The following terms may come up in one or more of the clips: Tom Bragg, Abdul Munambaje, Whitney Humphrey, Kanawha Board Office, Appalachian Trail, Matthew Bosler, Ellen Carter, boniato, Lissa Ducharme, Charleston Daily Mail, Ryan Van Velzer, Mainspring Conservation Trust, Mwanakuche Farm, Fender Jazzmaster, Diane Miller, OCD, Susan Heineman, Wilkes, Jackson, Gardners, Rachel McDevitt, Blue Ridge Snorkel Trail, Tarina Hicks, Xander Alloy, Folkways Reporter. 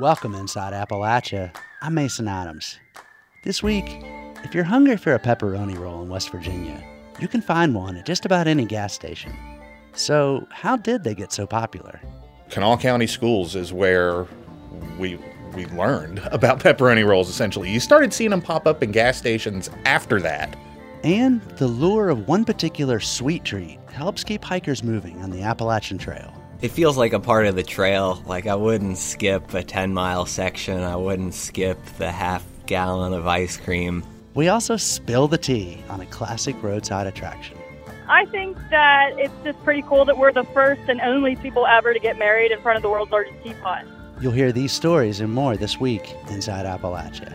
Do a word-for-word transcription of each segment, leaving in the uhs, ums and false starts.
Welcome inside Appalachia. I'm Mason Adams. This week, if you're hungry for a pepperoni roll in West Virginia, you can find one at just about any gas station. So how did they get so popular? Kanawha County Schools is where we we learned about pepperoni rolls, essentially. You started seeing them pop up in gas stations after that. And the lure of one particular sweet treat helps keep hikers moving on the Appalachian Trail. It feels like a part of the trail. Like, I wouldn't skip a ten-mile section. I wouldn't skip the half gallon of ice cream. We also spill the tea on a classic roadside attraction. I think that it's just pretty cool that we're the first and only people ever to get married in front of the world's largest teapot. You'll hear these stories and more this week inside Appalachia.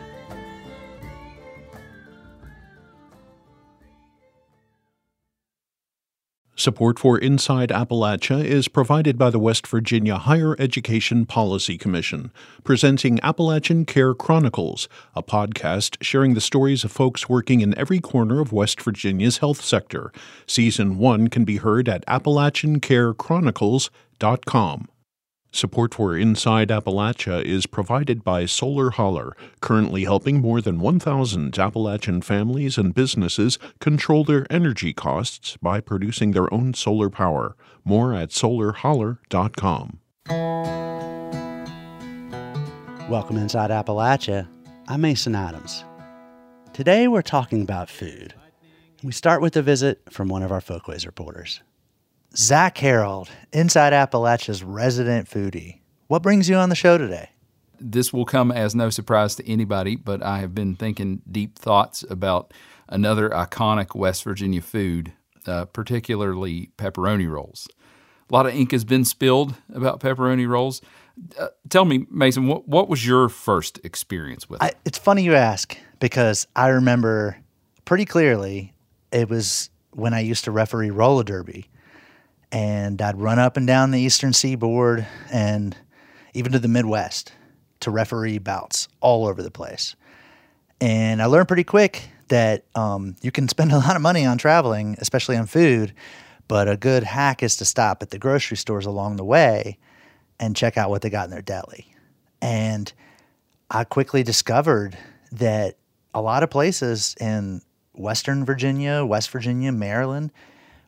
Support for Inside Appalachia is provided by the West Virginia Higher Education Policy Commission, presenting Appalachian Care Chronicles, a podcast sharing the stories of folks working in every corner of West Virginia's health sector. Season one can be heard at appalachian care chronicles dot com. Support for Inside Appalachia is provided by Solar Holler, currently helping more than one thousand Appalachian families and businesses control their energy costs by producing their own solar power. More at solar holler dot com. Welcome inside Appalachia. I'm Mason Adams. Today we're talking about food. We start with a visit from one of our Folkways reporters. Zach Harold, Inside Appalachia's resident foodie. What brings you on the show today? This will come as no surprise to anybody, but I have been thinking deep thoughts about another iconic West Virginia food, uh, particularly pepperoni rolls. A lot of ink has been spilled about pepperoni rolls. Uh, tell me, Mason, what, what was your first experience with it? I, it's funny you ask, because I remember pretty clearly it was when I used to referee roller derby. And I'd run up and down the eastern seaboard and even to the Midwest to referee bouts all over the place. And I learned pretty quick that um, you can spend a lot of money on traveling, especially on food, but a good hack is to stop at the grocery stores along the way and check out what they got in their deli. And I quickly discovered that a lot of places in Western Virginia, West Virginia, Maryland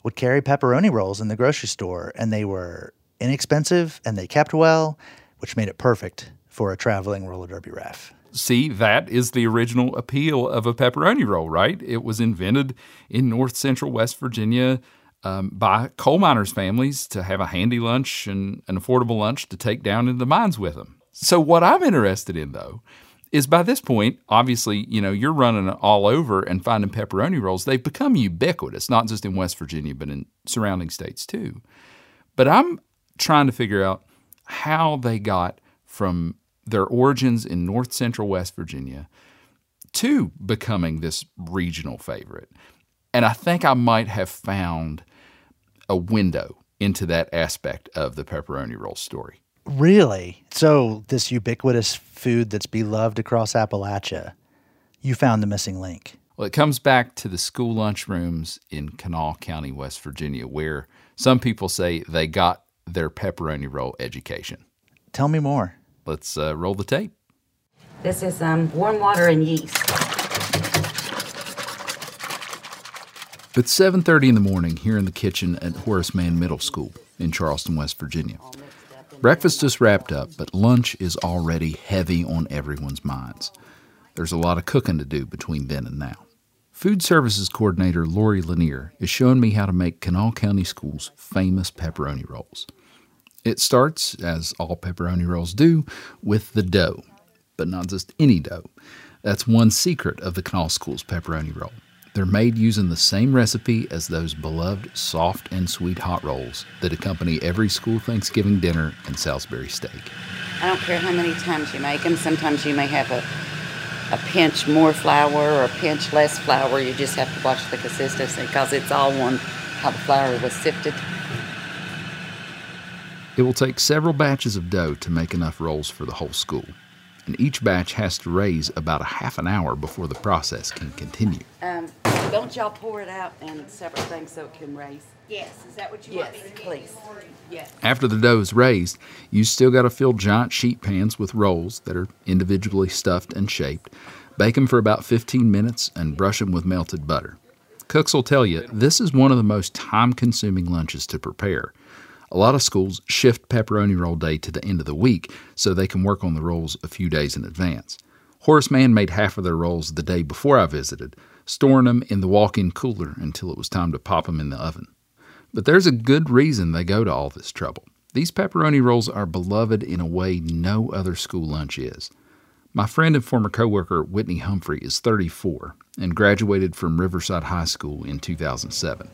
would carry pepperoni rolls in the grocery store, and they were inexpensive and they kept well, which made it perfect for a traveling roller derby ref. See, that is the original appeal of a pepperoni roll, right? It was invented in north central West Virginia um, by coal miners' families to have a handy lunch and an affordable lunch to take down into the mines with them. So what I'm interested in, though, is by this point, obviously, you know, you're running all over and finding pepperoni rolls. They've become ubiquitous, not just in West Virginia, but in surrounding states too. But I'm trying to figure out how they got from their origins in north central West Virginia to becoming this regional favorite. And I think I might have found a window into that aspect of the pepperoni roll story. Really? So this ubiquitous food that's beloved across Appalachia, you found the missing link. Well, it comes back to the school lunchrooms in Kanawha County, West Virginia, where some people say they got their pepperoni roll education. Tell me more. Let's uh, roll the tape. This is um, warm water and yeast. It's seven thirty in the morning here in the kitchen at Horace Mann Middle School in Charleston, West Virginia. Breakfast just wrapped up, but lunch is already heavy on everyone's minds. There's a lot of cooking to do between then and now. Food Services Coordinator Lori Lanier is showing me how to make Kanawha County Schools' famous pepperoni rolls. It starts, as all pepperoni rolls do, with the dough, but not just any dough. That's one secret of the Kanawha Schools' pepperoni roll. They're made using the same recipe as those beloved soft and sweet hot rolls that accompany every school Thanksgiving dinner and Salisbury steak. I don't care how many times you make them. Sometimes you may have a, a pinch more flour or a pinch less flour. You just have to watch the consistency because it's all on how the flour was sifted. It will take several batches of dough to make enough rolls for the whole school. And each batch has to raise about a half an hour before the process can continue. Um, Don't y'all pour it out and separate things so it can raise? Yes, is that what you yes, want me to do? Please. Yes. After the dough is raised, you still got to fill giant sheet pans with rolls that are individually stuffed and shaped. Bake them for about fifteen minutes and brush them with melted butter. Cooks will tell you this is one of the most time-consuming lunches to prepare. A lot of schools shift pepperoni roll day to the end of the week so they can work on the rolls a few days in advance. Horace Mann made half of their rolls the day before I visited, storing them in the walk-in cooler until it was time to pop them in the oven. But there's a good reason they go to all this trouble. These pepperoni rolls are beloved in a way no other school lunch is. My friend and former coworker Whitney Humphrey is thirty-four and graduated from Riverside High School in two thousand seven.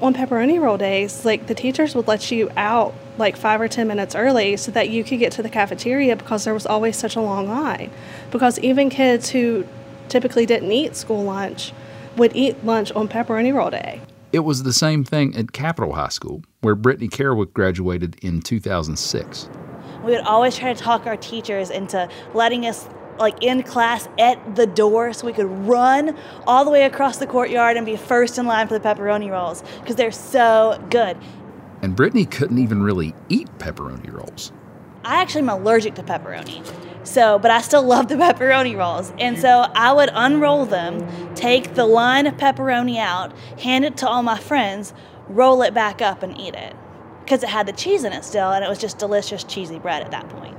On pepperoni roll days, like the teachers would let you out like five or ten minutes early so that you could get to the cafeteria because there was always such a long line. Because even kids who typically didn't eat school lunch would eat lunch on pepperoni roll day. It was the same thing at Capitol High School, where Brittany Kerouac graduated in two thousand six. We would always try to talk our teachers into letting us like in class at the door so we could run all the way across the courtyard and be first in line for the pepperoni rolls because they're so good. And Brittany couldn't even really eat pepperoni rolls. I actually am allergic to pepperoni, so but I still love the pepperoni rolls. And so I would unroll them, take the line of pepperoni out, hand it to all my friends, roll it back up and eat it because it had the cheese in it still and it was just delicious cheesy bread at that point.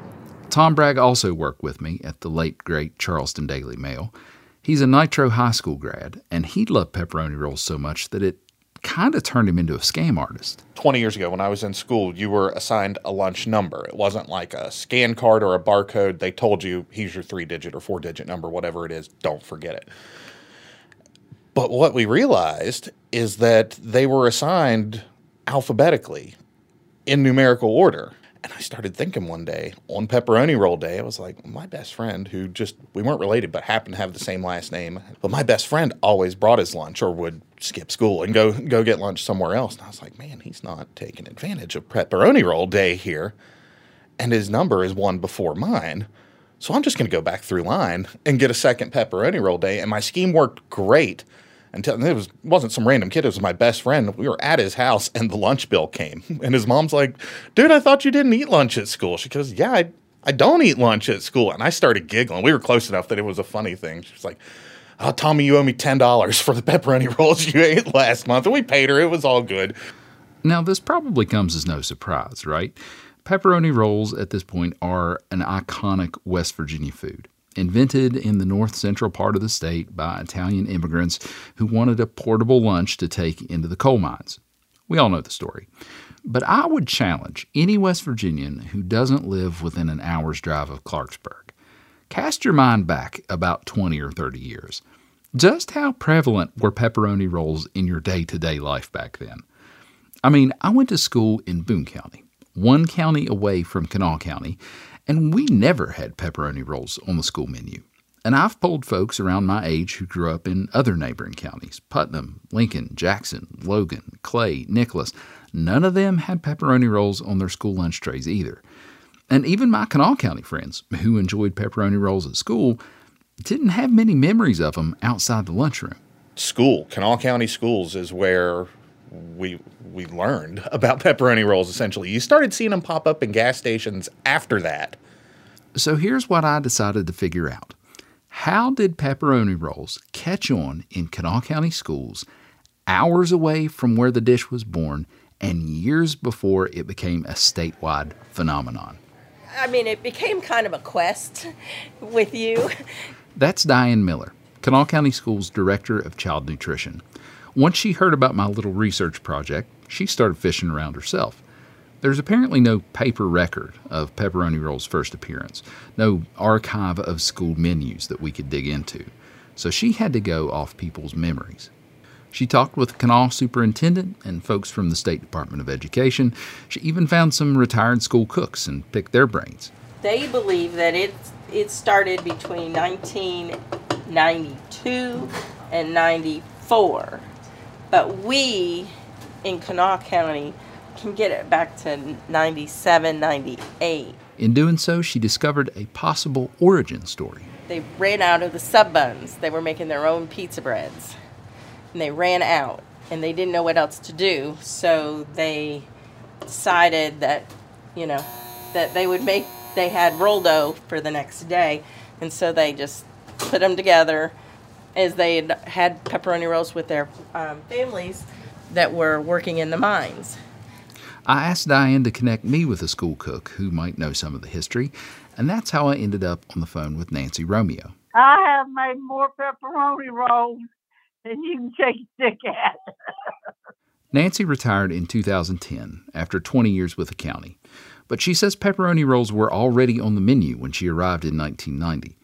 Tom Bragg also worked with me at the late, great Charleston Daily Mail. He's a Nitro High School grad, and he loved pepperoni rolls so much that it kind of turned him into a scam artist. twenty years ago, when I was in school, you were assigned a lunch number. It wasn't like a scan card or a barcode. They told you, here's your three-digit or four-digit number, whatever it is, don't forget it. But what we realized is that they were assigned alphabetically in numerical order. And I started thinking one day, on pepperoni roll day, I was like, my best friend who just, we weren't related, but happened to have the same last name. But my best friend always brought his lunch or would skip school and go go get lunch somewhere else. And I was like, man, he's not taking advantage of pepperoni roll day here. And his number is one before mine. So I'm just going to go back through line and get a second pepperoni roll day. And my scheme worked great. Until it was, wasn't some random kid. It was my best friend. We were at his house, and the lunch bill came. And his mom's like, dude, I thought you didn't eat lunch at school. She goes, yeah, I, I don't eat lunch at school. And I started giggling. We were close enough that it was a funny thing. She was like, oh, Tommy, you owe me ten dollars for the pepperoni rolls you ate last month. And we paid her. It was all good. Now, this probably comes as no surprise, right? Pepperoni rolls at this point are an iconic West Virginia food, invented in the north-central part of the state by Italian immigrants who wanted a portable lunch to take into the coal mines. We all know the story. But I would challenge any West Virginian who doesn't live within an hour's drive of Clarksburg. Cast your mind back about twenty or thirty years. Just how prevalent were pepperoni rolls in your day-to-day life back then? I mean, I went to school in Boone County, one county away from Kanawha County, and we never had pepperoni rolls on the school menu. And I've polled folks around my age who grew up in other neighboring counties, Putnam, Lincoln, Jackson, Logan, Clay, Nicholas. None of them had pepperoni rolls on their school lunch trays either. And even my Kanawha County friends, who enjoyed pepperoni rolls at school, didn't have many memories of them outside the lunchroom. School, Kanawha County Schools is where we we learned about pepperoni rolls, essentially. You started seeing them pop up in gas stations after that. So here's what I decided to figure out. How did pepperoni rolls catch on in Kanawha County schools, hours away from where the dish was born, and years before it became a statewide phenomenon? I mean, it became kind of a quest with you. That's Diane Miller, Kanawha County Schools Director of Child Nutrition. Once she heard about my little research project, she started fishing around herself. There's apparently no paper record of pepperoni rolls' first appearance, no archive of school menus that we could dig into. So she had to go off people's memories. She talked with the Kanawha superintendent and folks from the State Department of Education. She even found some retired school cooks and picked their brains. They believe that it, it started between nineteen ninety-two and ninety-four. But we in Kanawha County can get it back to ninety-seven, ninety-eight. In doing so, she discovered a possible origin story. They ran out of the sub buns. They were making their own pizza breads. and they ran out and they didn't know what else to do, so they decided that, you know, that they would make, they had Roldo for the next day, and so they just put them together as they had, had pepperoni rolls with their um, families that were working in the mines. I asked Diane to connect me with a school cook who might know some of the history, and that's how I ended up on the phone with Nancy Romeo. I have made more pepperoni rolls than you can shake a stick at. Nancy retired in two thousand ten after twenty years with the county, but she says pepperoni rolls were already on the menu when she arrived in nineteen ninety.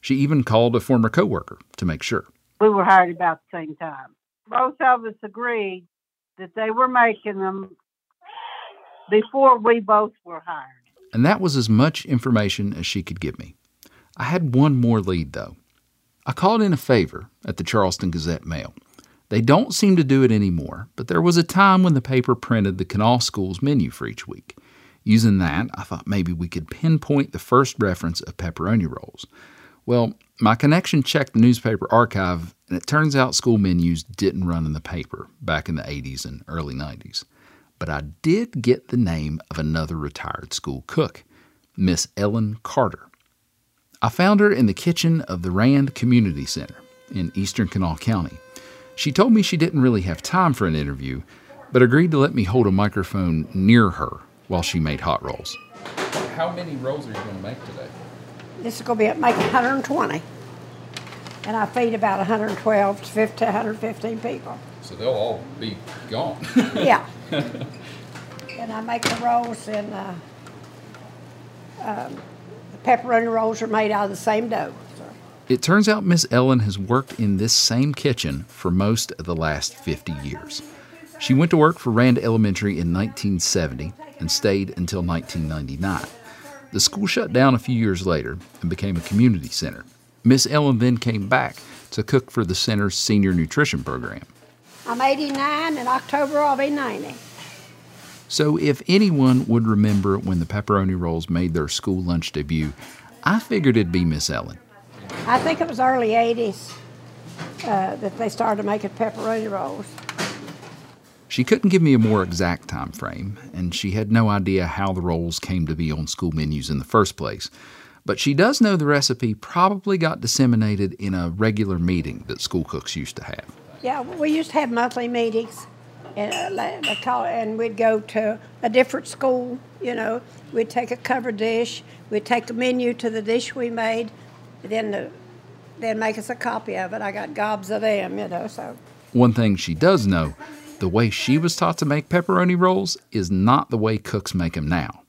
She even called a former coworker to make sure. We were hired about the same time. Both of us agreed that they were making them before we both were hired. And that was as much information as she could give me. I had one more lead, though. I called in a favor at the Charleston Gazette Mail. They don't seem to do it anymore, but there was a time when the paper printed the Kanawha Schools menu for each week. Using that, I thought maybe we could pinpoint the first reference of pepperoni rolls. Well, my connection checked the newspaper archive, and it turns out school menus didn't run in the paper back in the eighties and early nineties. But I did get the name of another retired school cook, Miss Ellen Carter. I found her in the kitchen of the Rand Community Center in eastern Kanawha County. She told me she didn't really have time for an interview, but agreed to let me hold a microphone near her while she made hot rolls. How many rolls are you going to make today? This is going to be, make one hundred twenty, and I feed about one hundred twelve to one hundred fifteen people. So they'll all be gone. Yeah. And I make the rolls, and uh, um, the pepperoni rolls are made out of the same dough. So. It turns out Miss Ellen has worked in this same kitchen for most of the last fifty years. She went to work for Rand Elementary in nineteen seventy and stayed until nineteen ninety-nine. The school shut down a few years later and became a community center. Miss Ellen then came back to cook for the center's senior nutrition program. I'm eighty-nine, in October I'll be ninety. So if anyone would remember when the pepperoni rolls made their school lunch debut, I figured it'd be Miss Ellen. I think it was early eighties uh, that they started making pepperoni rolls. She couldn't give me a more exact time frame, and she had no idea how the rolls came to be on school menus in the first place. But she does know the recipe probably got disseminated in a regular meeting that school cooks used to have. Yeah, we used to have monthly meetings, and, uh, call, and we'd go to a different school, you know. We'd take a cover dish, we'd take a menu to the dish we made, then the, they'd make us a copy of it. I got gobs of them, you know, so. One thing she does know, the way she was taught to make pepperoni rolls is not the way cooks make them now.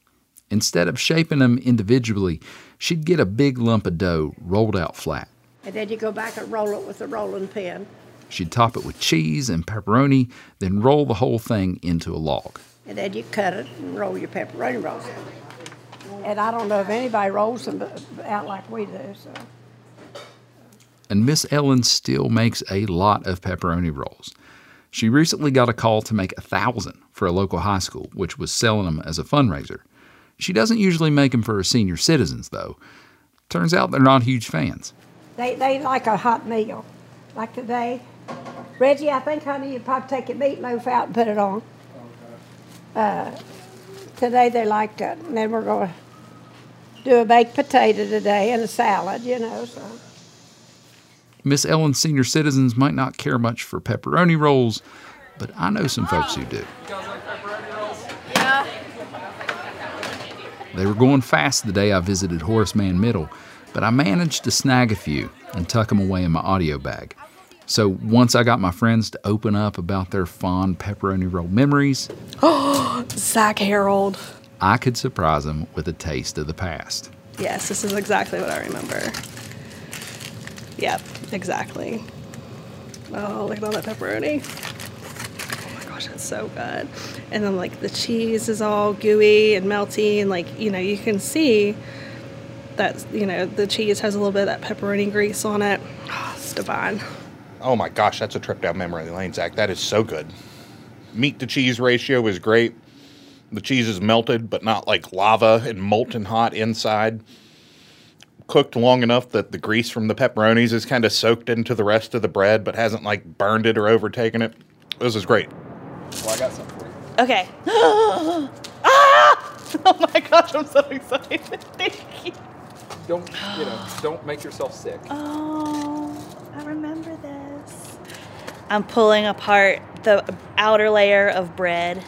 Instead of shaping them individually, she'd get a big lump of dough rolled out flat. And then you go back and roll it with a rolling pin. She'd top it with cheese and pepperoni, then roll the whole thing into a log. And then you cut it and roll your pepperoni rolls out. And I don't know if anybody rolls them out like we do, so. And Miss Ellen still makes a lot of pepperoni rolls. She recently got a call to make one thousand for a local high school, which was selling them as a fundraiser. She doesn't usually make them for her senior citizens, though. Turns out they're not huge fans. They they like a hot meal, like today. Reggie, I think, honey, you'd probably take your meatloaf out and put it on. Uh, today they liked it, and then we're going to do a baked potato today and a salad, you know, so. Miss Ellen's senior citizens might not care much for pepperoni rolls, but I know some folks who do. You guys like pepperoni rolls? Yeah. They were going fast the day I visited Horace Mann Middle, but I managed to snag a few and tuck them away in my audio bag. So once I got my friends to open up about their fond pepperoni roll memories, oh, Zach Harold, I could surprise them with a taste of the past. Yes, this is exactly what I remember. Yep, exactly. Oh, look at all that pepperoni. Oh my gosh, that's so good. And then like the cheese is all gooey and melty, and like, you know, you can see that, you know, the cheese has a little bit of that pepperoni grease on it. Oh, it's divine. Oh my gosh, that's a trip down memory lane, Zach. That is so good. Meat to cheese ratio is great. The cheese is melted, but not like lava and molten hot inside. cooked long enough that the grease from the pepperonis is kind of soaked into the rest of the bread, but hasn't like burned it or overtaken it. This is great. Well, I got something for you. Okay. Ah! Oh my gosh, I'm so excited. Thank you. Don't, you know, don't make yourself sick. Oh, I remember this. I'm pulling apart the outer layer of bread.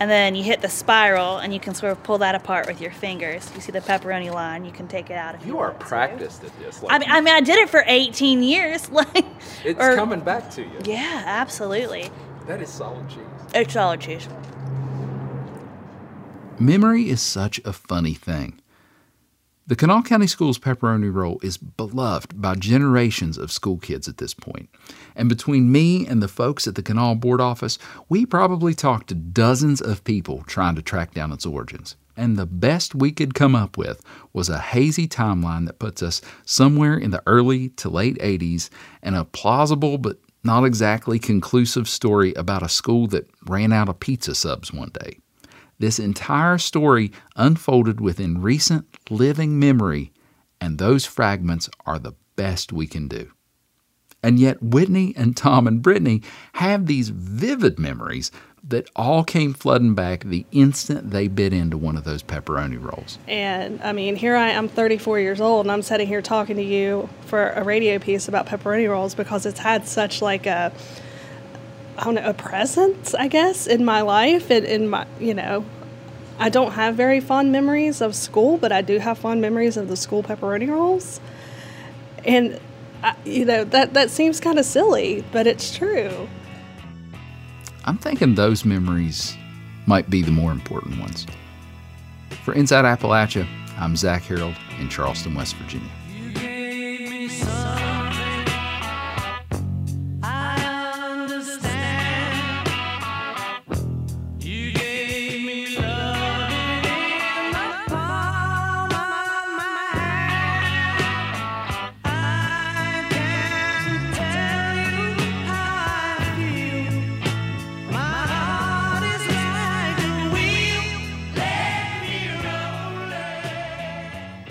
And then you hit the spiral, and you can sort of pull that apart with your fingers. You see the pepperoni line. You can take it out if you, you are want practiced to. At this. Like I, mean, you... I mean, I did it for eighteen years. Like it's or, coming back to you. Yeah, absolutely. That is solid cheese. It's solid cheese. Memory is such a funny thing. The Kanawha County Schools pepperoni roll is beloved by generations of school kids at this point. And between me and the folks at the Kanawha board office, we probably talked to dozens of people trying to track down its origins. And the best we could come up with was a hazy timeline that puts us somewhere in the early to late eighties and a plausible but not exactly conclusive story about a school that ran out of pizza subs one day. This entire story unfolded within recent living memory, and those fragments are the best we can do. And yet Whitney and Tom and Brittany have these vivid memories that all came flooding back the instant they bit into one of those pepperoni rolls. And, I mean, here I am, thirty-four years old, and I'm sitting here talking to you for a radio piece about pepperoni rolls because it's had such, like, a... I don't know, a presence, I guess, in my life. And in my, you know, I don't have very fond memories of school, but I do have fond memories of the school pepperoni rolls. And, I, you know, that, that seems kind of silly, but it's true. I'm thinking those memories might be the more important ones. For Inside Appalachia, I'm Zach Harold in Charleston, West Virginia. You gave me some.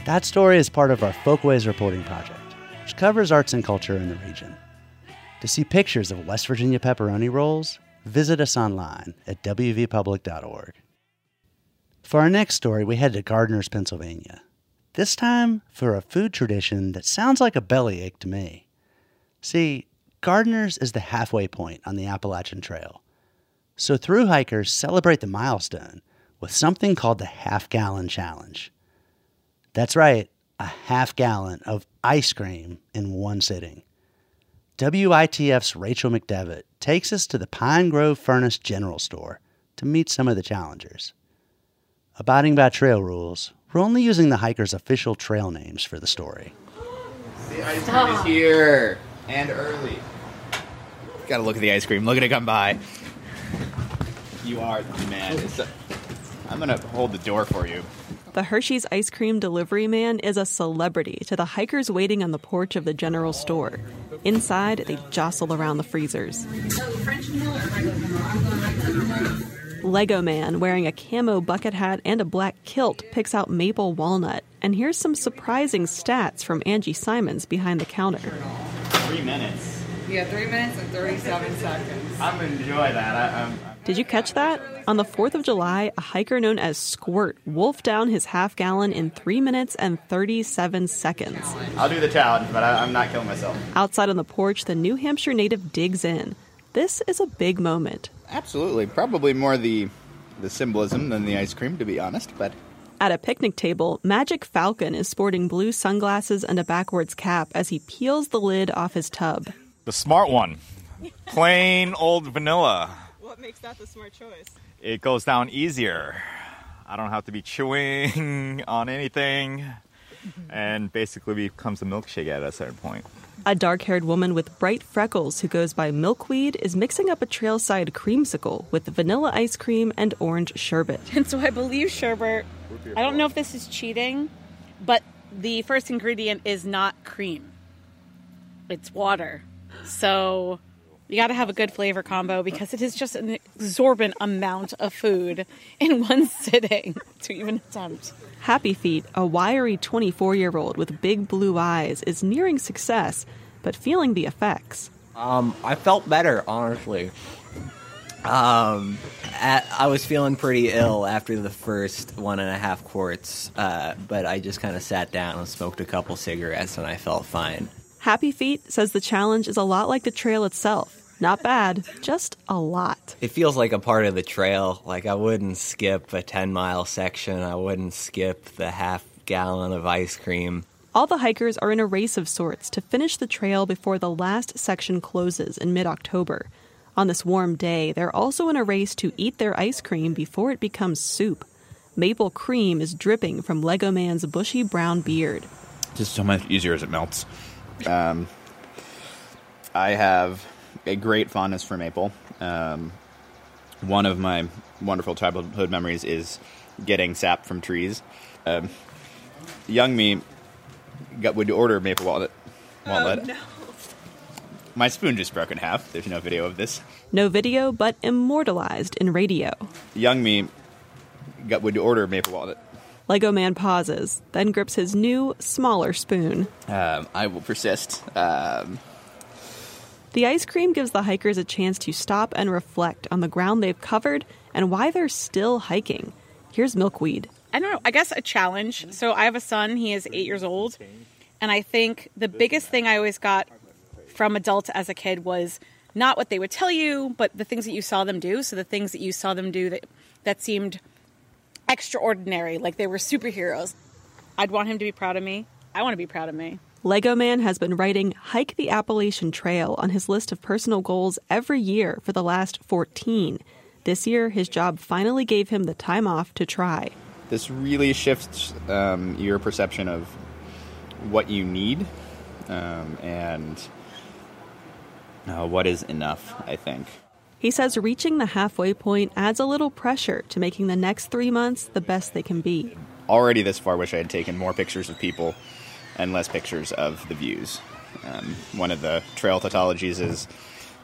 That story is part of our Folkways reporting project, which covers arts and culture in the region. To see pictures of West Virginia pepperoni rolls, visit us online at w v public dot org. For our next story, we head to Gardner's, Pennsylvania. This time for a food tradition that sounds like a bellyache to me. See, Gardner's is the halfway point on the Appalachian Trail. So thru hikers celebrate the milestone with something called the half-gallon challenge. That's right, a half gallon of ice cream in one sitting. W I T F's Rachel McDevitt takes us to the Pine Grove Furnace General Store to meet some of the challengers. Abiding by trail rules, we're only using the hikers' official trail names for the story. The ice cream is here, and early. Gotta look at the ice cream, look at it come by. You are the man. It's a, I'm gonna hold the door for you. The Hershey's ice cream delivery man is a celebrity to the hikers waiting on the porch of the general store. Inside, they jostle around the freezers. Lego Man, wearing a camo bucket hat and a black kilt, picks out maple walnut. And here's some surprising stats from Angie Simons behind the counter. Three minutes. Yeah, three minutes and thirty-seven seconds. I'm going to enjoy that. I, I'm... Did you catch that? On the fourth of July, a hiker known as Squirt wolfed down his half gallon in three minutes and thirty-seven seconds. I'll do the challenge, but I, I'm not killing myself. Outside on the porch, the New Hampshire native digs in. This is a big moment. Absolutely. Probably more the, the symbolism than the ice cream, to be honest, but... At a picnic table, Magic Falcon is sporting blue sunglasses and a backwards cap as he peels the lid off his tub. The smart one. Plain old vanilla. What makes that the smart choice? It goes down easier. I don't have to be chewing on anything, and basically becomes a milkshake at a certain point. A dark-haired woman with bright freckles who goes by Milkweed is mixing up a trailside creamsicle with vanilla ice cream and orange sherbet. And so I believe sherbet, I don't know if this is cheating, but the first ingredient is not cream. It's water. So... You got to have a good flavor combo because it is just an exorbitant amount of food in one sitting to even attempt. Happy Feet, a wiry twenty-four-year-old with big blue eyes, is nearing success, but feeling the effects. Um, I felt better, honestly. Um, at, I was feeling pretty ill after the first one and a half quarts, uh, but I just kind of sat down and smoked a couple cigarettes and I felt fine. Happy Feet says the challenge is a lot like the trail itself. Not bad, just a lot. It feels like a part of the trail. Like, I wouldn't skip a ten-mile section. I wouldn't skip the half gallon of ice cream. All the hikers are in a race of sorts to finish the trail before the last section closes in mid-October. On this warm day, they're also in a race to eat their ice cream before it becomes soup. Maple cream is dripping from Lego Man's bushy brown beard. Just so much easier as it melts. Um, I have a great fondness for maple. Um, one of my wonderful childhood memories is getting sap from trees. Um, young me got, would order maple walnut. walnut. Oh, no. My spoon just broke in half. There's no video of this. No video, but immortalized in radio. Young me got, would order maple walnut. Lego Man pauses, then grips his new, smaller spoon. Um, I will persist. Um. The ice cream gives the hikers a chance to stop and reflect on the ground they've covered and why they're still hiking. Here's Milkweed. I don't know. I guess a challenge. So I have a son. He is eight years old. And I think the biggest thing I always got from adults as a kid was not what they would tell you, but the things that you saw them do. So the things that you saw them do that, that seemed extraordinary, like they were superheroes. I'd want him to be proud of me. I want to be proud of me. Lego Man has been writing Hike the Appalachian Trail on his list of personal goals every year for the last fourteen. This year, his job finally gave him the time off to try. This really shifts um, your perception of what you need um, and uh, what is enough, I think. He says reaching the halfway point adds a little pressure to making the next three months the best they can be. Already this far, wish I had taken more pictures of people and less pictures of the views. Um, one of the trail tautologies is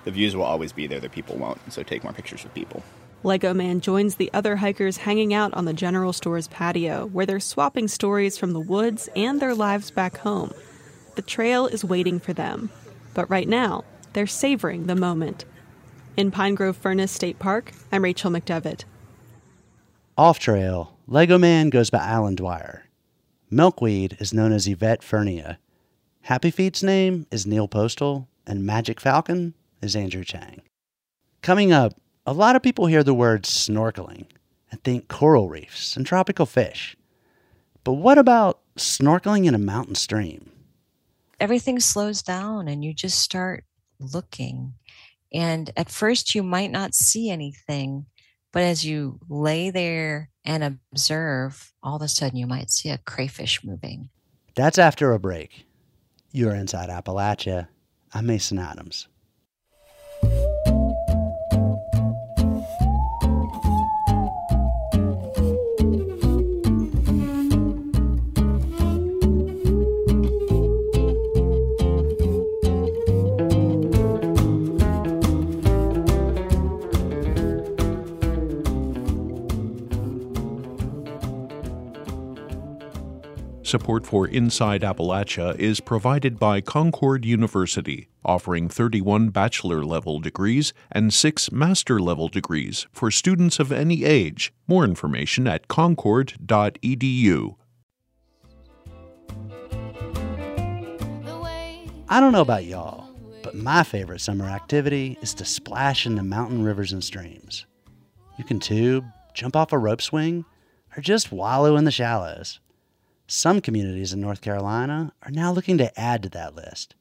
the views will always be there, the people won't, so take more pictures of people. Lego Man joins the other hikers hanging out on the general store's patio, where they're swapping stories from the woods and their lives back home. The trail is waiting for them, but right now, they're savoring the moment. In Pine Grove Furnace State Park, I'm Rachel McDevitt. Off-trail, Lego Man goes by Island Wire. Milkweed is known as Yvette Fernia. Happy Feet's name is Neil Postal, and Magic Falcon is Andrew Chang. Coming up, a lot of people hear the word snorkeling and think coral reefs and tropical fish. But what about snorkeling in a mountain stream? Everything slows down and you just start looking. And at first, you might not see anything, but as you lay there and observe, all of a sudden you might see a crayfish moving. That's after a break. You're Inside Appalachia. I'm Mason Adams. Support for Inside Appalachia is provided by Concord University, offering thirty-one bachelor-level degrees and six master-level degrees for students of any age. More information at concord dot e d u. I don't know about y'all, but my favorite summer activity is to splash in the mountain rivers and streams. You can tube, jump off a rope swing, or just wallow in the shallows. Some communities in North Carolina are now looking to add to that list.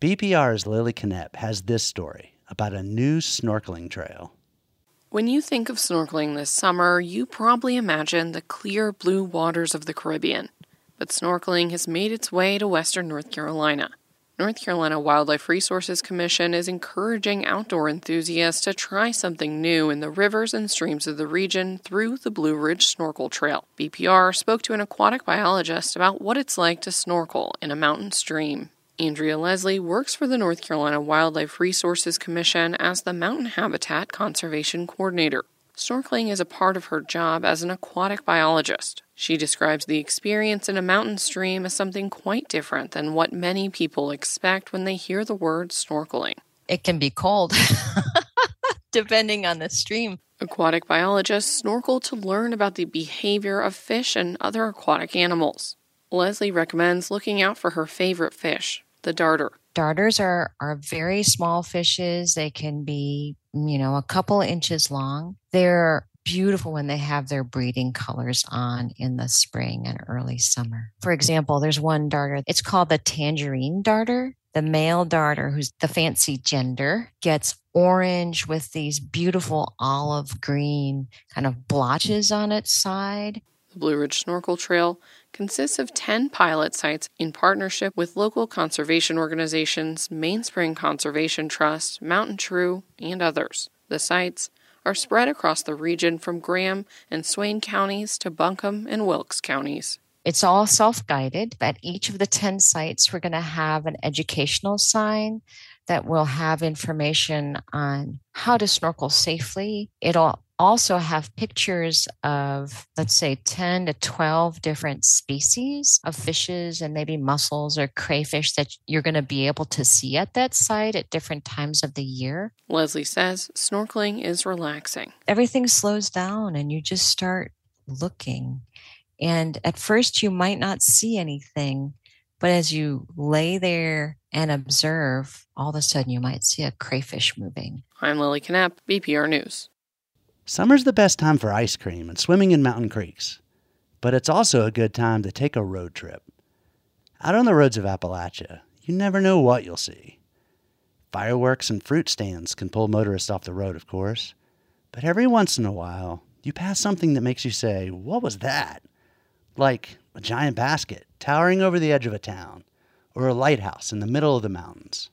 B P R's Lily Knepp has this story about a new snorkeling trail. When you think of snorkeling this summer, you probably imagine the clear blue waters of the Caribbean. But snorkeling has made its way to western North Carolina. North Carolina Wildlife Resources Commission is encouraging outdoor enthusiasts to try something new in the rivers and streams of the region through the Blue Ridge Snorkel Trail. B P R spoke to an aquatic biologist about what it's like to snorkel in a mountain stream. Andrea Leslie works for the North Carolina Wildlife Resources Commission as the Mountain Habitat Conservation Coordinator. Snorkeling is a part of her job as an aquatic biologist. She describes the experience in a mountain stream as something quite different than what many people expect when they hear the word snorkeling. It can be cold, depending on the stream. Aquatic biologists snorkel to learn about the behavior of fish and other aquatic animals. Leslie recommends looking out for her favorite fish, the darter. Darters are, are very small fishes. They can be, you know, a couple inches long. They're beautiful when they have their breeding colors on in the spring and early summer. For example, there's one darter. It's called the tangerine darter. The male darter, who's the fancy gender, gets orange with these beautiful olive green kind of blotches on its side. The Blue Ridge Snorkel Trail consists of ten pilot sites in partnership with local conservation organizations, Mainspring Conservation Trust, Mountain True, and others. The sites are spread across the region from Graham and Swain counties to Buncombe and Wilkes counties. It's all self-guided. At each of the ten sites, we're going to have an educational sign that will have information on how to snorkel safely. It'll also have pictures of, let's say, ten to twelve different species of fishes and maybe mussels or crayfish that you're going to be able to see at that site at different times of the year. Leslie says snorkeling is relaxing. Everything slows down and you just start looking. And at first you might not see anything, but as you lay there and observe, all of a sudden you might see a crayfish moving. I'm Lily Knepp, B P R News. Summer's the best time for ice cream and swimming in mountain creeks, but it's also a good time to take a road trip. Out on the roads of Appalachia, you never know what you'll see. Fireworks and fruit stands can pull motorists off the road, of course, but every once in a while, you pass something that makes you say, "What was that?" Like a giant basket towering over the edge of a town, or a lighthouse in the middle of the mountains.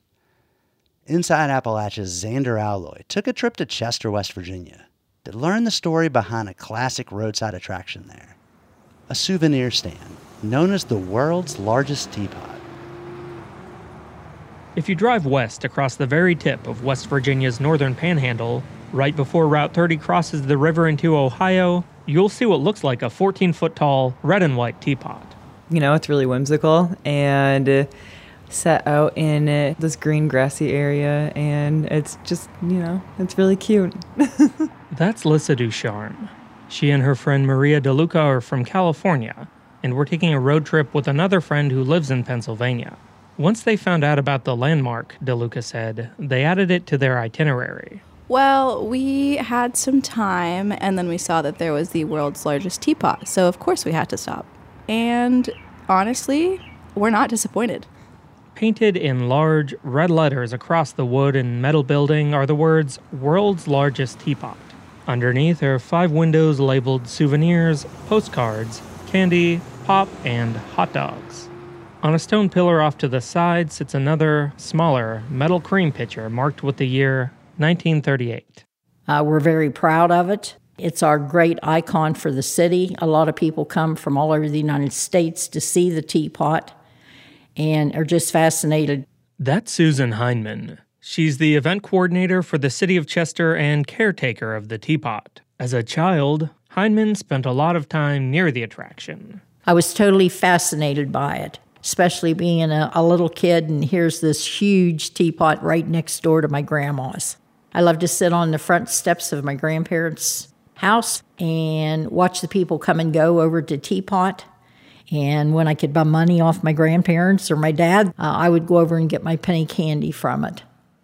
Inside Appalachia's Xander Alloy took a trip to Chester, West Virginia, to learn the story behind a classic roadside attraction there, a souvenir stand known as the world's largest teapot. If you drive west across the very tip of West Virginia's northern panhandle, right before Route thirty crosses the river into Ohio, you'll see what looks like a fourteen-foot tall red and white teapot. You know, it's really whimsical and set out in this green grassy area, and it's just, you know, it's really cute. That's Lissa Ducharme. She and her friend Maria DeLuca are from California, and we're taking a road trip with another friend who lives in Pennsylvania. Once they found out about the landmark, DeLuca said, they added it to their itinerary. Well, we had some time, and then we saw that there was the world's largest teapot, so of course we had to stop. And honestly, we're not disappointed. Painted in large red letters across the wood and metal building are the words, "World's Largest Teapot." Underneath are five windows labeled souvenirs, postcards, candy, pop, and hot dogs. On a stone pillar off to the side sits another, smaller, metal cream pitcher marked with the year nineteen thirty-eight. Uh, we're very proud of it. It's our great icon for the city. A lot of people come from all over the United States to see the teapot and are just fascinated. That's Susan Heineman. She's the event coordinator for the city of Chester and caretaker of the teapot. As a child, Heineman spent a lot of time near the attraction. I was totally fascinated by it, especially being a, a little kid, and here's this huge teapot right next door to my grandma's. I love to sit on the front steps of my grandparents' house and watch the people come and go over to teapot. And when I could buy money off my grandparents or my dad, uh, I would go over and get my penny candy from it.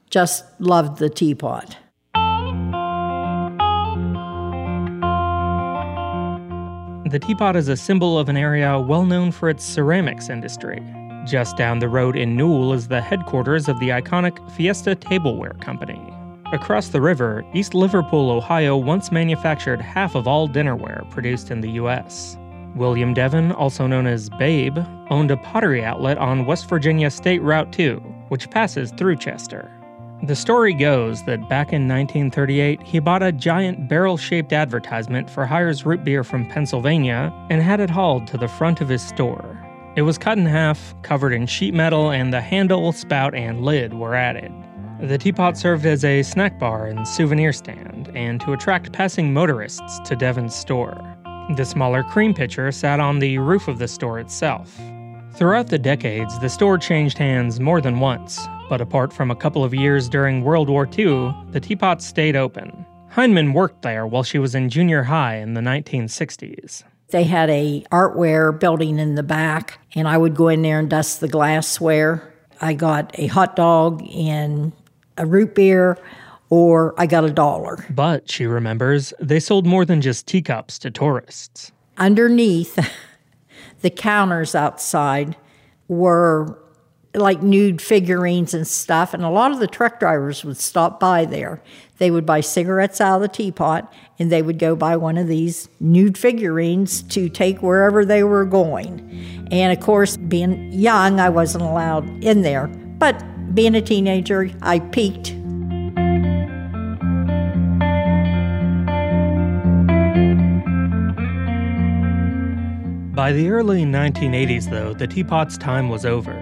Just loved the teapot. The teapot is a symbol of an area well known for its ceramics industry. Just down the road in Newell is the headquarters of the iconic Fiesta Tableware Company. Across the river, East Liverpool, Ohio once manufactured half of all dinnerware produced in the U S William Devon, also known as Babe, owned a pottery outlet on West Virginia State Route two, which passes through Chester. The story goes that back in nineteen thirty-eight, he bought a giant barrel-shaped advertisement for Heyer's root beer from Pennsylvania and had it hauled to the front of his store. It was cut in half, covered in sheet metal, and the handle, spout, and lid were added. The teapot served as a snack bar and souvenir stand, and to attract passing motorists to Devon's store. The smaller cream pitcher sat on the roof of the store itself. Throughout the decades, the store changed hands more than once, but apart from a couple of years during World War Two, the teapot stayed open. Heinemann worked there while she was in junior high in the nineteen sixties. They had a artware building in the back, and I would go in there and dust the glassware. I got a hot dog and a root beer, or I got a dollar. But, she remembers, they sold more than just teacups to tourists. Underneath the counters outside were like nude figurines and stuff, and a lot of the truck drivers would stop by there. They would buy cigarettes out of the teapot, and they would go buy one of these nude figurines to take wherever they were going. And of course, being young, I wasn't allowed in there. But being a teenager, I peeked. By the early nineteen eighties, though, the teapot's time was over.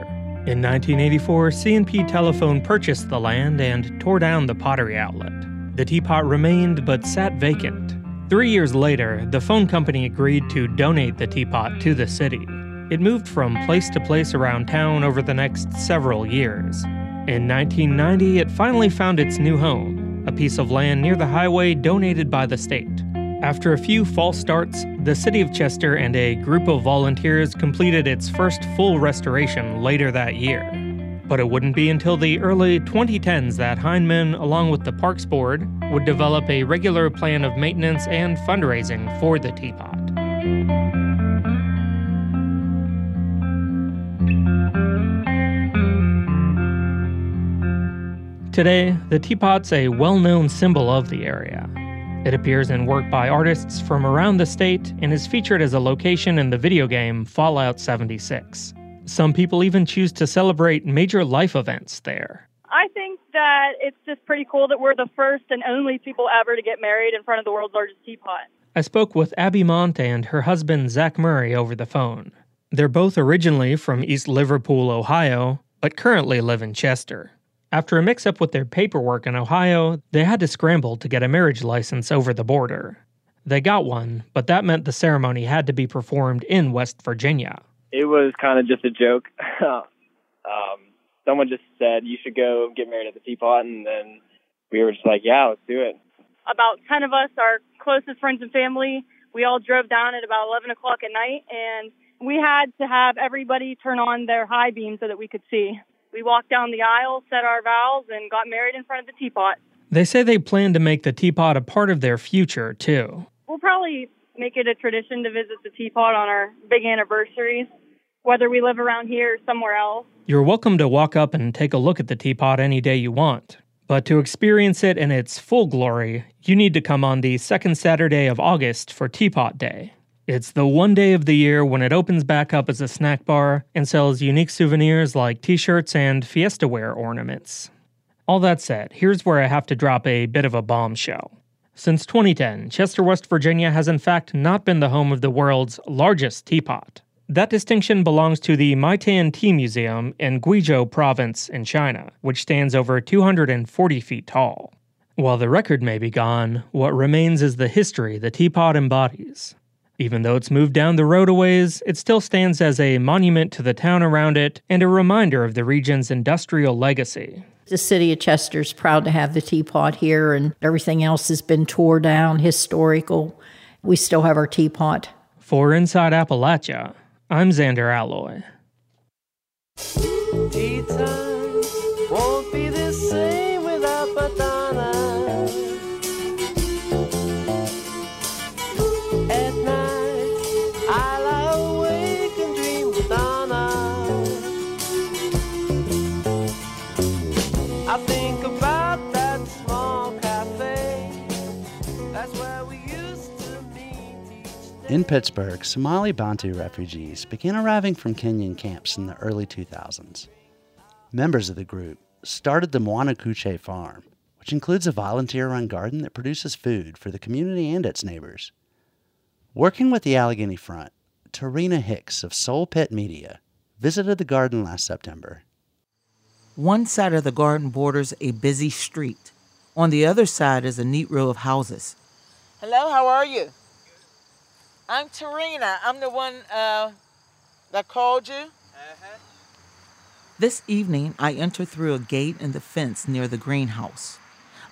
In nineteen eighty-four, C and P Telephone purchased the land and tore down the pottery outlet. The teapot remained but sat vacant. Three years later, the phone company agreed to donate the teapot to the city. It moved from place to place around town over the next several years. In nineteen ninety, it finally found its new home, a piece of land near the highway donated by the state. After a few false starts, the city of Chester and a group of volunteers completed its first full restoration later that year. But it wouldn't be until the early twenty tens that Heinemann, along with the Parks Board, would develop a regular plan of maintenance and fundraising for the teapot. Today, the teapot's a well-known symbol of the area. It appears in work by artists from around the state and is featured as a location in the video game Fallout seventy-six. Some people even choose to celebrate major life events there. I think that it's just pretty cool that we're the first and only people ever to get married in front of the world's largest teapot. I spoke with Abby Mont and her husband Zach Murray over the phone. They're both originally from East Liverpool, Ohio, but currently live in Chester. After a mix-up with their paperwork in Ohio, they had to scramble to get a marriage license over the border. They got one, but that meant the ceremony had to be performed in West Virginia. It was kind of just a joke. um, someone just said, you should go get married at the teapot, and then we were just like, yeah, let's do it. About ten of us, our closest friends and family, we all drove down at about eleven o'clock at night, and we had to have everybody turn on their high beam so that we could see. We walked down the aisle, said our vows, and got married in front of the teapot. They say they plan to make the teapot a part of their future, too. We'll probably make it a tradition to visit the teapot on our big anniversaries, whether we live around here or somewhere else. You're welcome to walk up and take a look at the teapot any day you want. But to experience it in its full glory, you need to come on the second Saturday of August for Teapot Day. It's the one day of the year when it opens back up as a snack bar and sells unique souvenirs like t-shirts and fiestaware ornaments. All that said, here's where I have to drop a bit of a bombshell. Since twenty ten, Chester, West Virginia has in fact not been the home of the world's largest teapot. That distinction belongs to the Maitan Tea Museum in Guizhou Province in China, which stands over two hundred forty feet tall. While the record may be gone, what remains is the history the teapot embodies. Even though it's moved down the road a ways, it still stands as a monument to the town around it and a reminder of the region's industrial legacy. The city of Chester is proud to have the teapot here, and everything else has been torn down, historical. We still have our teapot. For Inside Appalachia, I'm Xander Alloy. Tea time won't be the same without Madonna. In Pittsburgh, Somali Bantu refugees began arriving from Kenyan camps in the early two thousands. Members of the group started the Mwanakuche Farm, which includes a volunteer-run garden that produces food for the community and its neighbors. Working with the Allegheny Front, Tarina Hicks of Soul Pet Media visited the garden last September. One side of the garden borders a busy street. On the other side is a neat row of houses. Hello, how are you? I'm Tarina. I'm the one uh, that called you. Uh-huh. This evening, I enter through a gate in the fence near the greenhouse.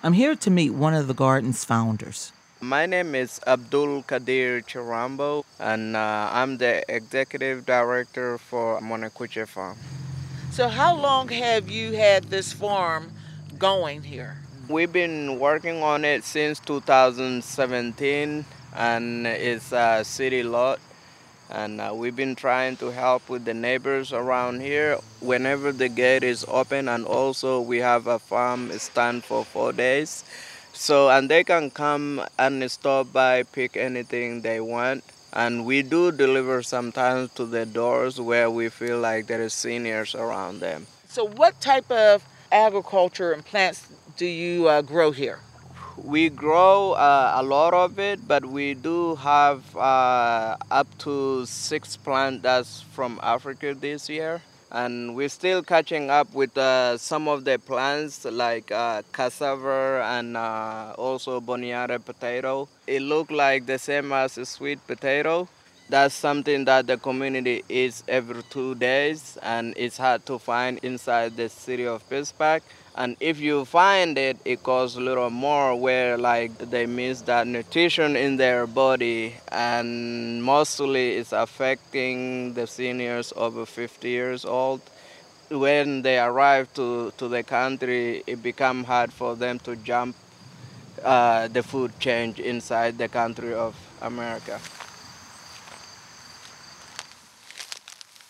I'm here to meet one of the garden's founders. My name is Abdulkadir Chirambo, and uh, I'm the executive director for Mwanakuche Farm. So how long have you had this farm going here? We've been working on it since two thousand seventeen, and it's a city lot. And uh, we've been trying to help with the neighbors around here whenever the gate is open, and also we have a farm stand for four days. So, and they can come and stop by, pick anything they want. And we do deliver sometimes to the doors where we feel like there are seniors around them. So what type of agriculture and plants do you uh, grow here? We grow uh, a lot of it, but we do have uh, up to six plants that's from Africa this year. And we're still catching up with uh, some of the plants like uh, cassava and uh, also boniato potato. It looks like the same as a sweet potato. That's something that the community eats every two days, and it's hard to find inside the city of Pittsburgh. And if you find it, it costs a little more where like they miss that nutrition in their body, and mostly it's affecting the seniors over fifty years old. When they arrive to, to the country, it becomes hard for them to jump uh, the food chain inside the country of America.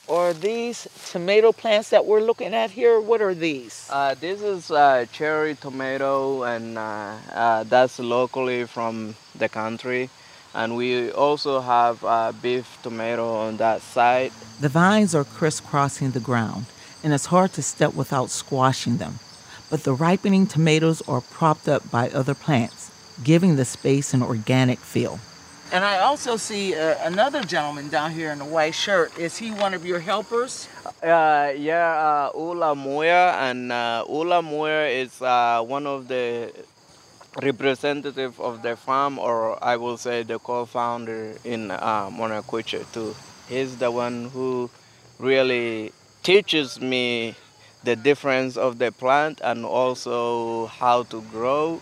Are these tomato plants that we're looking at here? What are these? Uh, this is uh, cherry tomato, and uh, uh, that's locally from the country. And we also have uh, beef tomato on that side. The vines are crisscrossing the ground, and it's hard to step without squashing them. But the ripening tomatoes are propped up by other plants, giving the space an organic feel. And I also see uh, another gentleman down here in a white shirt. Is he one of your helpers? Uh, yeah, uh, Ula Moya. And uh, Ula Moya is uh, one of the representatives of the farm, or I will say the co-founder in uh, Mwanakuche too. He's the one who really teaches me the difference of the plant and also how to grow.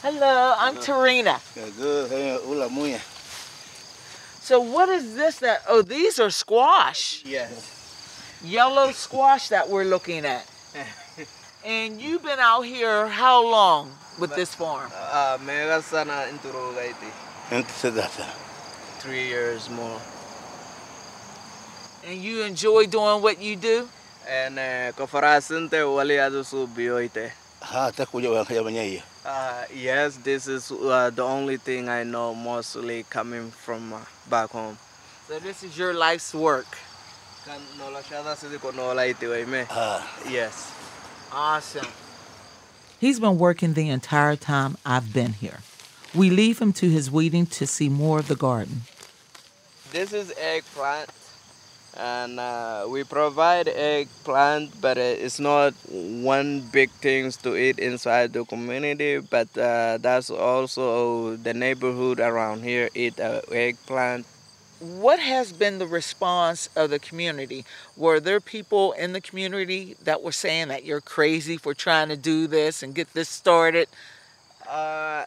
Hello, I'm Tarina. Good. So what is this that, oh, these are squash. Yes. Yellow squash that we're looking at. And you've been out here how long with this farm? Uh, Three years more. And you enjoy doing what you do? And uh, Uh, yes, this is uh, the only thing I know, mostly coming from uh, back home. So this is your life's work? Uh, yes. Awesome. He's been working the entire time I've been here. We leave him to his weeding to see more of the garden. This is eggplant. And uh, we provide eggplant, but it's not one big thing to eat inside the community, but uh, that's also the neighborhood around here eat uh, eggplant. What has been the response of the community? Were there people in the community that were saying that you're crazy for trying to do this and get this started? Uh,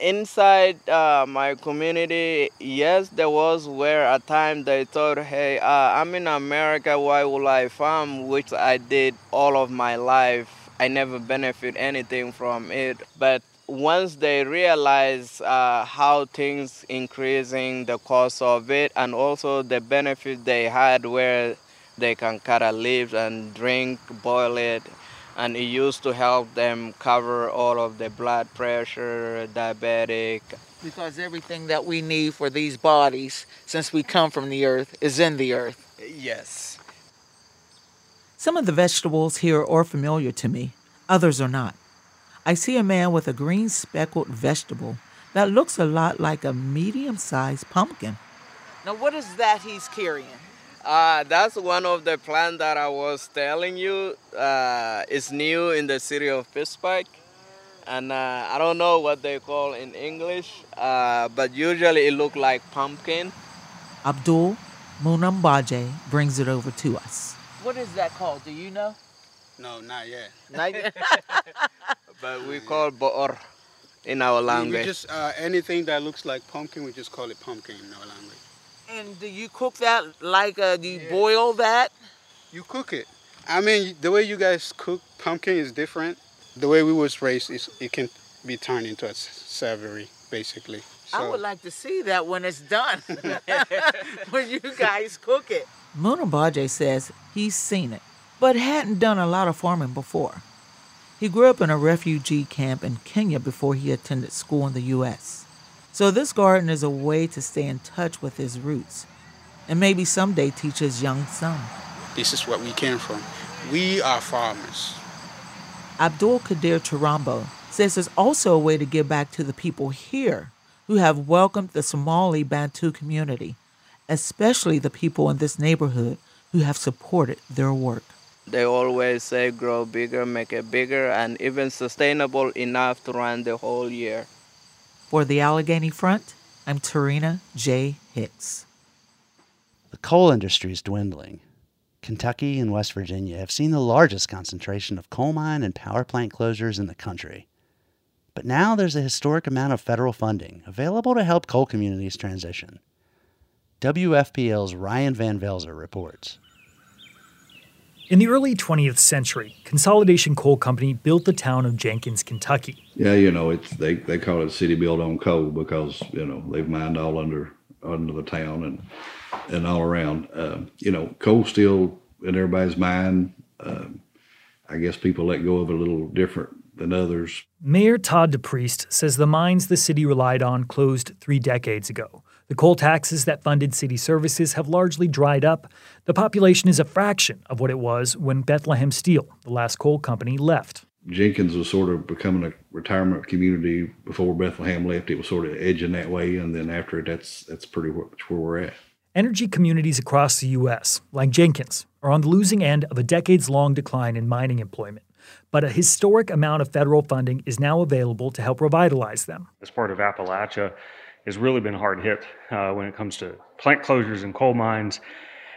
Inside uh, my community, yes, there was where a time they thought, hey, uh, I'm in America, why will I farm, which I did all of my life. I never benefit anything from it. But once they realize uh, how things increasing, the cost of it, and also the benefit they had where they can cut a leaf and drink, boil it, and it used to help them cover all of the blood pressure, diabetic. Because everything that we need for these bodies, since we come from the earth, is in the earth. Yes. Some of the vegetables here are familiar to me. Others are not. I see a man with a green speckled vegetable that looks a lot like a medium-sized pumpkin. Now, what is that he's carrying? Uh, that's one of the plants that I was telling you. Uh, it's new in the city of Pittsburgh. And uh, I don't know what they call in English, uh, but usually it looks like pumpkin. Abdul Munambaje brings it over to us. What is that called? Do you know? No, not yet. Not yet? But we call it bo'or in our language. We just, uh, anything that looks like pumpkin, we just call it pumpkin in our language. And do you cook that like, uh, do you yeah. boil that? You cook it. I mean, the way you guys cook pumpkin is different. The way we was raised, is it can be turned into a savory, basically. So I would like to see that when it's done, when you guys cook it. Munambaje says he's seen it, but hadn't done a lot of farming before. He grew up in a refugee camp in Kenya before he attended school in the U S So this garden is a way to stay in touch with his roots and maybe someday teach his young son. This is what we came from. We are farmers. Abdulkadir Chirambo says there's also a way to give back to the people here who have welcomed the Somali Bantu community, especially the people in this neighborhood who have supported their work. They always say grow bigger, make it bigger, and even sustainable enough to run the whole year. For the Allegheny Front, I'm Tarina J. Hicks. The coal industry is dwindling. Kentucky and West Virginia have seen the largest concentration of coal mine and power plant closures in the country. But now there's a historic amount of federal funding available to help coal communities transition. W F P L's Ryan Van Velzer reports. In the early twentieth century, Consolidation Coal Company built the town of Jenkins, Kentucky. Yeah, you know, it's, they, they call it city built on coal because, you know, they've mined all under under the town and and all around. Uh, you know, coal still in everybody's mind. Uh, I guess people let go of it a little different than others. Mayor Todd DePriest says the mines the city relied on closed three decades ago. The coal taxes that funded city services have largely dried up. The population is a fraction of what it was when Bethlehem Steel, the last coal company, left. Jenkins was sort of becoming a retirement community before Bethlehem left. It was sort of edging that way, and then after it, that's, that's pretty much where we're at. Energy communities across the U S, like Jenkins, are on the losing end of a decades-long decline in mining employment. But a historic amount of federal funding is now available to help revitalize them. This part of Appalachia has really been hard hit uh, when it comes to plant closures and coal mines.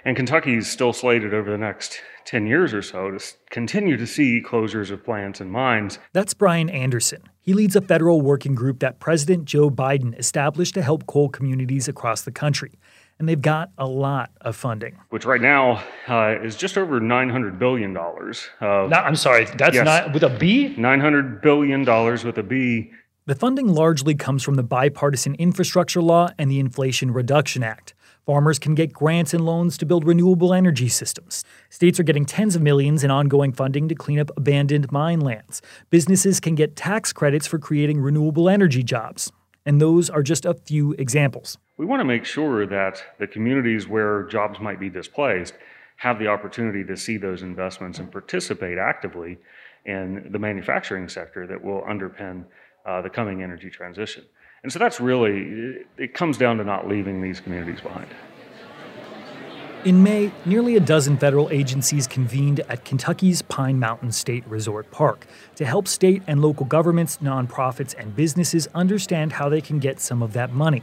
And Kentucky is still slated over the next ten years or so to continue to see closures of plants and mines. That's Brian Anderson. He leads a federal working group that President Joe Biden established to help coal communities across the country. And they've got a lot of funding. Which right now uh, is just over nine hundred billion dollars. Of, no, I'm sorry, that's yes, not with a B? nine hundred billion dollars with a B. The funding largely comes from the bipartisan infrastructure law and the Inflation Reduction Act. Farmers can get grants and loans to build renewable energy systems. States are getting tens of millions in ongoing funding to clean up abandoned mine lands. Businesses can get tax credits for creating renewable energy jobs. And those are just a few examples. We want to make sure that the communities where jobs might be displaced have the opportunity to see those investments and participate actively in the manufacturing sector that will underpin uh, the coming energy transition. And so that's really, it comes down to not leaving these communities behind. In May, nearly a dozen federal agencies convened at Kentucky's Pine Mountain State Resort Park to help state and local governments, nonprofits, and businesses understand how they can get some of that money.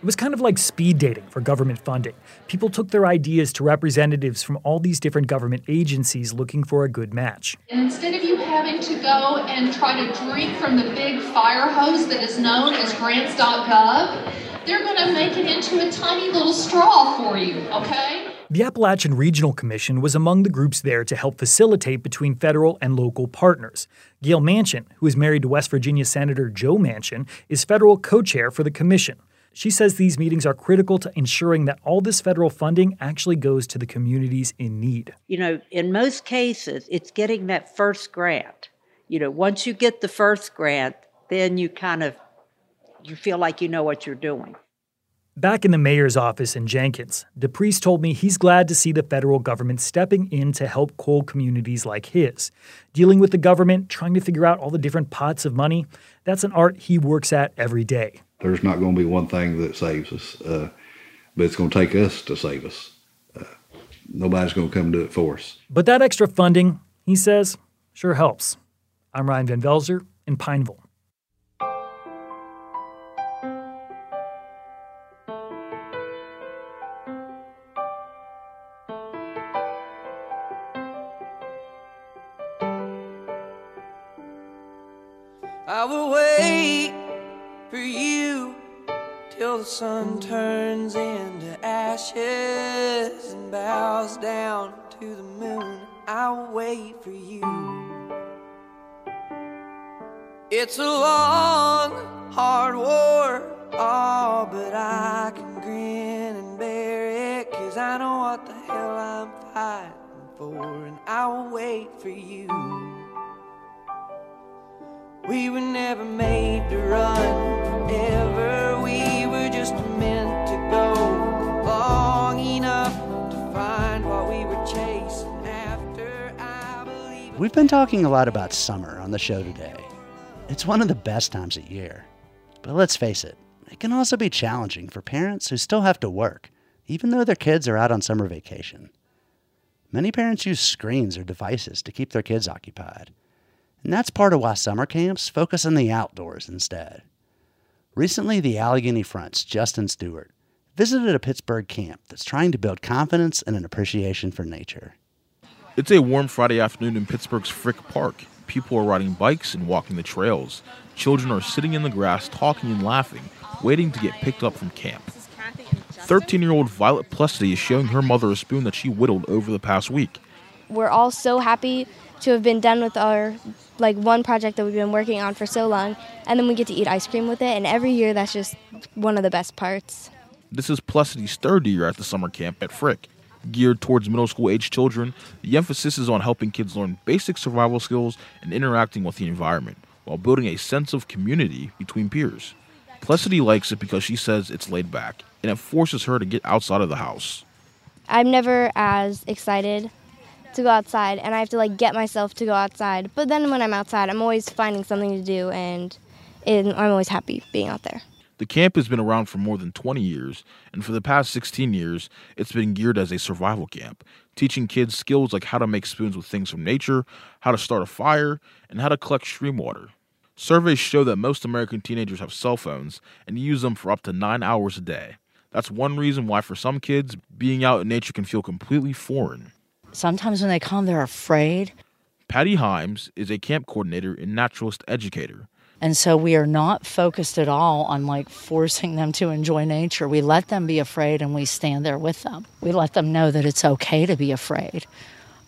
It was kind of like speed dating for government funding. People took their ideas to representatives from all these different government agencies looking for a good match. And instead of you having to go and try to drink from the big fire hose that is known as grants dot gov, they're going to make it into a tiny little straw for you, okay? The Appalachian Regional Commission was among the groups there to help facilitate between federal and local partners. Gail Manchin, who is married to West Virginia Senator Joe Manchin, is federal co-chair for the commission. She says these meetings are critical to ensuring that all this federal funding actually goes to the communities in need. You know, in most cases, it's getting that first grant. You know, once you get the first grant, then you kind of, you feel like you know what you're doing. Back in the mayor's office in Jenkins, DePriest told me he's glad to see the federal government stepping in to help coal communities like his. Dealing with the government, trying to figure out all the different pots of money, that's an art he works at every day. There's not going to be one thing that saves us. Uh, but it's going to take us to save us. Uh, nobody's going to come do it for us. But that extra funding, he says, sure helps. I'm Ryan Van Velzer in Pineville. I will wait for you till the sun turns into ashes and bows down to the moon. I'll wait for you. It's a long, hard war, oh, but I can grin and bear it, 'cause I know what the hell I'm fighting for, and I'll wait for you. We were never made to run ever. We were just meant to go long enough to find what we were chasing after. I believe. We've been talking a lot about summer on the show today. It's one of the best times of year. But let's face it, it can also be challenging for parents who still have to work, even though their kids are out on summer vacation. Many parents use screens or devices to keep their kids occupied. And that's part of why summer camps focus on the outdoors instead. Recently, the Allegheny Front's Justin Stewart visited a Pittsburgh camp that's trying to build confidence and an appreciation for nature. It's a warm Friday afternoon in Pittsburgh's Frick Park. People are riding bikes and walking the trails. Children are sitting in the grass, talking and laughing, waiting to get picked up from camp. thirteen-year-old Violet Plessy is showing her mother a spoon that she whittled over the past week. We're all so happy to have been done with our like one project that we've been working on for so long, and then we get to eat ice cream with it, and every year that's just one of the best parts. This is Plessity's third year at the summer camp at Frick. Geared towards middle school age children, the emphasis is on helping kids learn basic survival skills and interacting with the environment, while building a sense of community between peers. Plessity likes it because she says it's laid back, and it forces her to get outside of the house. I'm never as excited to go outside, and I have to like get myself to go outside, but then when I'm outside I'm always finding something to do, and it, I'm always happy being out there. The camp has been around for more than twenty years, and for the past sixteen years it's been geared as a survival camp, teaching kids skills like how to make spoons with things from nature, how to start a fire, and how to collect stream water. Surveys show that most American teenagers have cell phones and use them for up to nine hours a day. That's one reason why for some kids being out in nature can feel completely foreign. Sometimes when they come, they're afraid. Patty Himes is a camp coordinator and naturalist educator. And so we are not focused at all on, like, forcing them to enjoy nature. We let them be afraid, and we stand there with them. We let them know that it's okay to be afraid,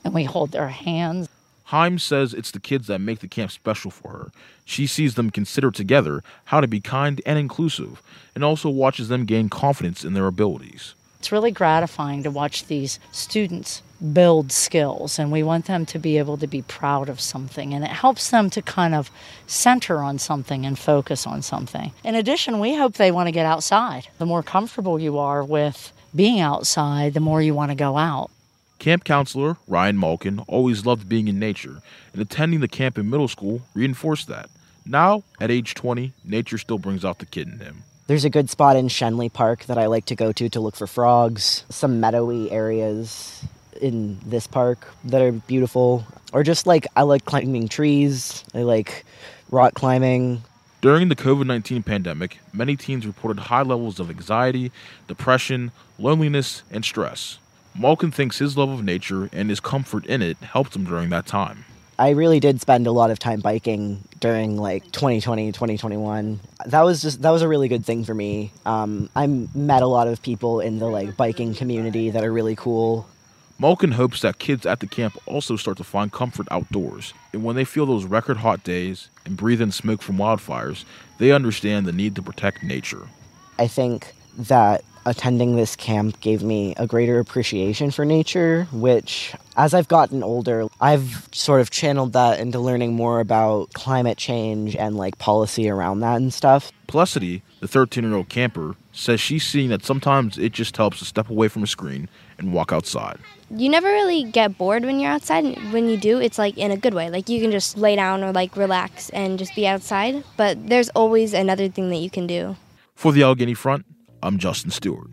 and we hold their hands. Himes says it's the kids that make the camp special for her. She sees them consider together how to be kind and inclusive, and also watches them gain confidence in their abilities. It's really gratifying to watch these students build skills, and we want them to be able to be proud of something, and it helps them to kind of center on something and focus on something. In addition, we hope they want to get outside. The more comfortable you are with being outside, the more you want to go out. Camp counselor Ryan Malkin always loved being in nature, and attending the camp in middle school reinforced that. Now, at age twenty, nature still brings out the kid in him. There's a good spot in Shenley Park that I like to go to to look for frogs, some meadowy areas in this park that are beautiful, or just like I like climbing trees, I like rock climbing. During the covid nineteen pandemic, many teens reported high levels of anxiety, depression, loneliness, and stress. Malkin thinks his love of nature and his comfort in it helped him during that time. I really did spend a lot of time biking during like twenty twenty, twenty twenty-one. That was just, that was a really good thing for me. Um, I met a lot of people in the like biking community that are really cool. Malkin hopes that kids at the camp also start to find comfort outdoors. And when they feel those record hot days and breathe in smoke from wildfires, they understand the need to protect nature. I think that attending this camp gave me a greater appreciation for nature, which, as I've gotten older, I've sort of channeled that into learning more about climate change and, like, policy around that and stuff. Plessity, the thirteen-year-old camper, says she's seeing that sometimes it just helps to step away from a screen and walk outside. You never really get bored when you're outside. When you do, it's, like, in a good way. Like, you can just lay down or, like, relax and just be outside. But there's always another thing that you can do. For the Allegheny Front, I'm Justin Stewart.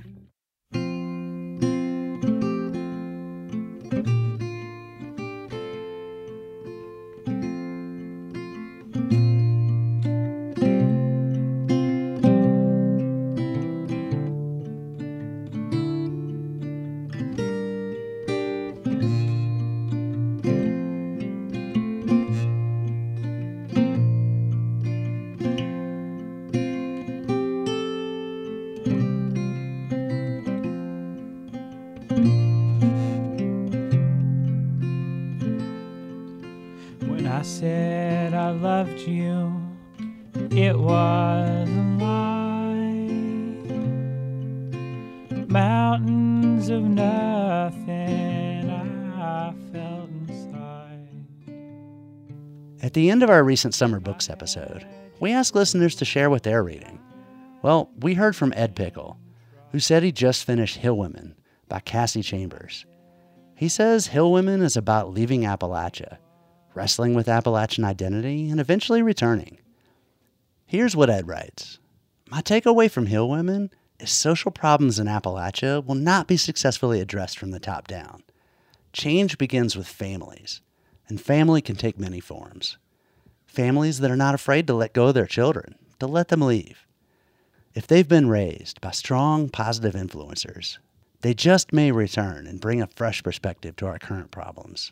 said I loved you, it was a lie. Mountains of nothing I felt inside. At the end of our recent summer books episode, we asked listeners to share what they're reading. Well, we heard from Ed Pickle, who said he just finished Hill Women by Cassie Chambers. He says Hill Women is about leaving Appalachia, wrestling with Appalachian identity, and eventually returning. Here's what Ed writes. My takeaway from Hill Women is social problems in Appalachia will not be successfully addressed from the top down. Change begins with families, and family can take many forms. Families that are not afraid to let go of their children, to let them leave. If they've been raised by strong, positive influencers, they just may return and bring a fresh perspective to our current problems.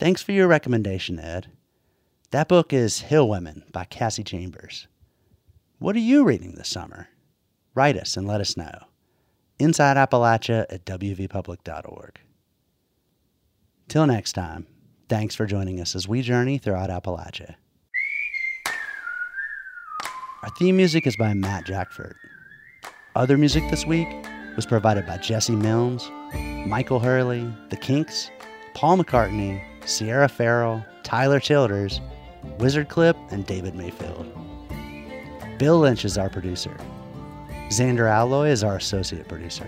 Thanks for your recommendation, Ed. That book is Hill Women by Cassie Chambers. What are you reading this summer? Write us and let us know. Inside Appalachia at w v public dot org. Till next time, thanks for joining us as we journey throughout Appalachia. Our theme music is by Matt Jackford. Other music this week was provided by Jesse Milnes, Michael Hurley, The Kinks, Paul McCartney, Sierra Farrell, Tyler Childers, Wizard Clip, and David Mayfield. Bill Lynch is our producer. Xander Alloy is our associate producer.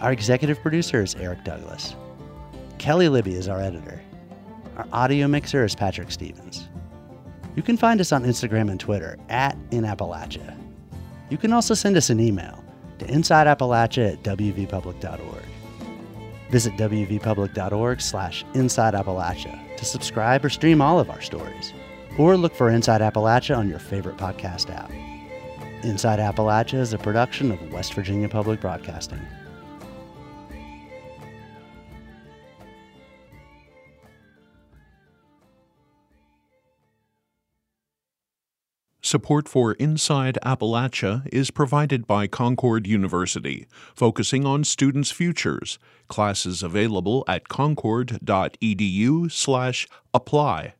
Our executive producer is Eric Douglas. Kelly Libby is our editor. Our audio mixer is Patrick Stevens. You can find us on Instagram and Twitter at InAppalachia. You can also send us an email to InsideAppalachia at w v public dot org. Visit w v public dot org slash Inside Appalachia to subscribe or stream all of our stories, or look for Inside Appalachia on your favorite podcast app. Inside Appalachia is a production of West Virginia Public Broadcasting. Support for Inside Appalachia is provided by Concord University, focusing on students' futures. Classes available at concord dot e d u slash apply.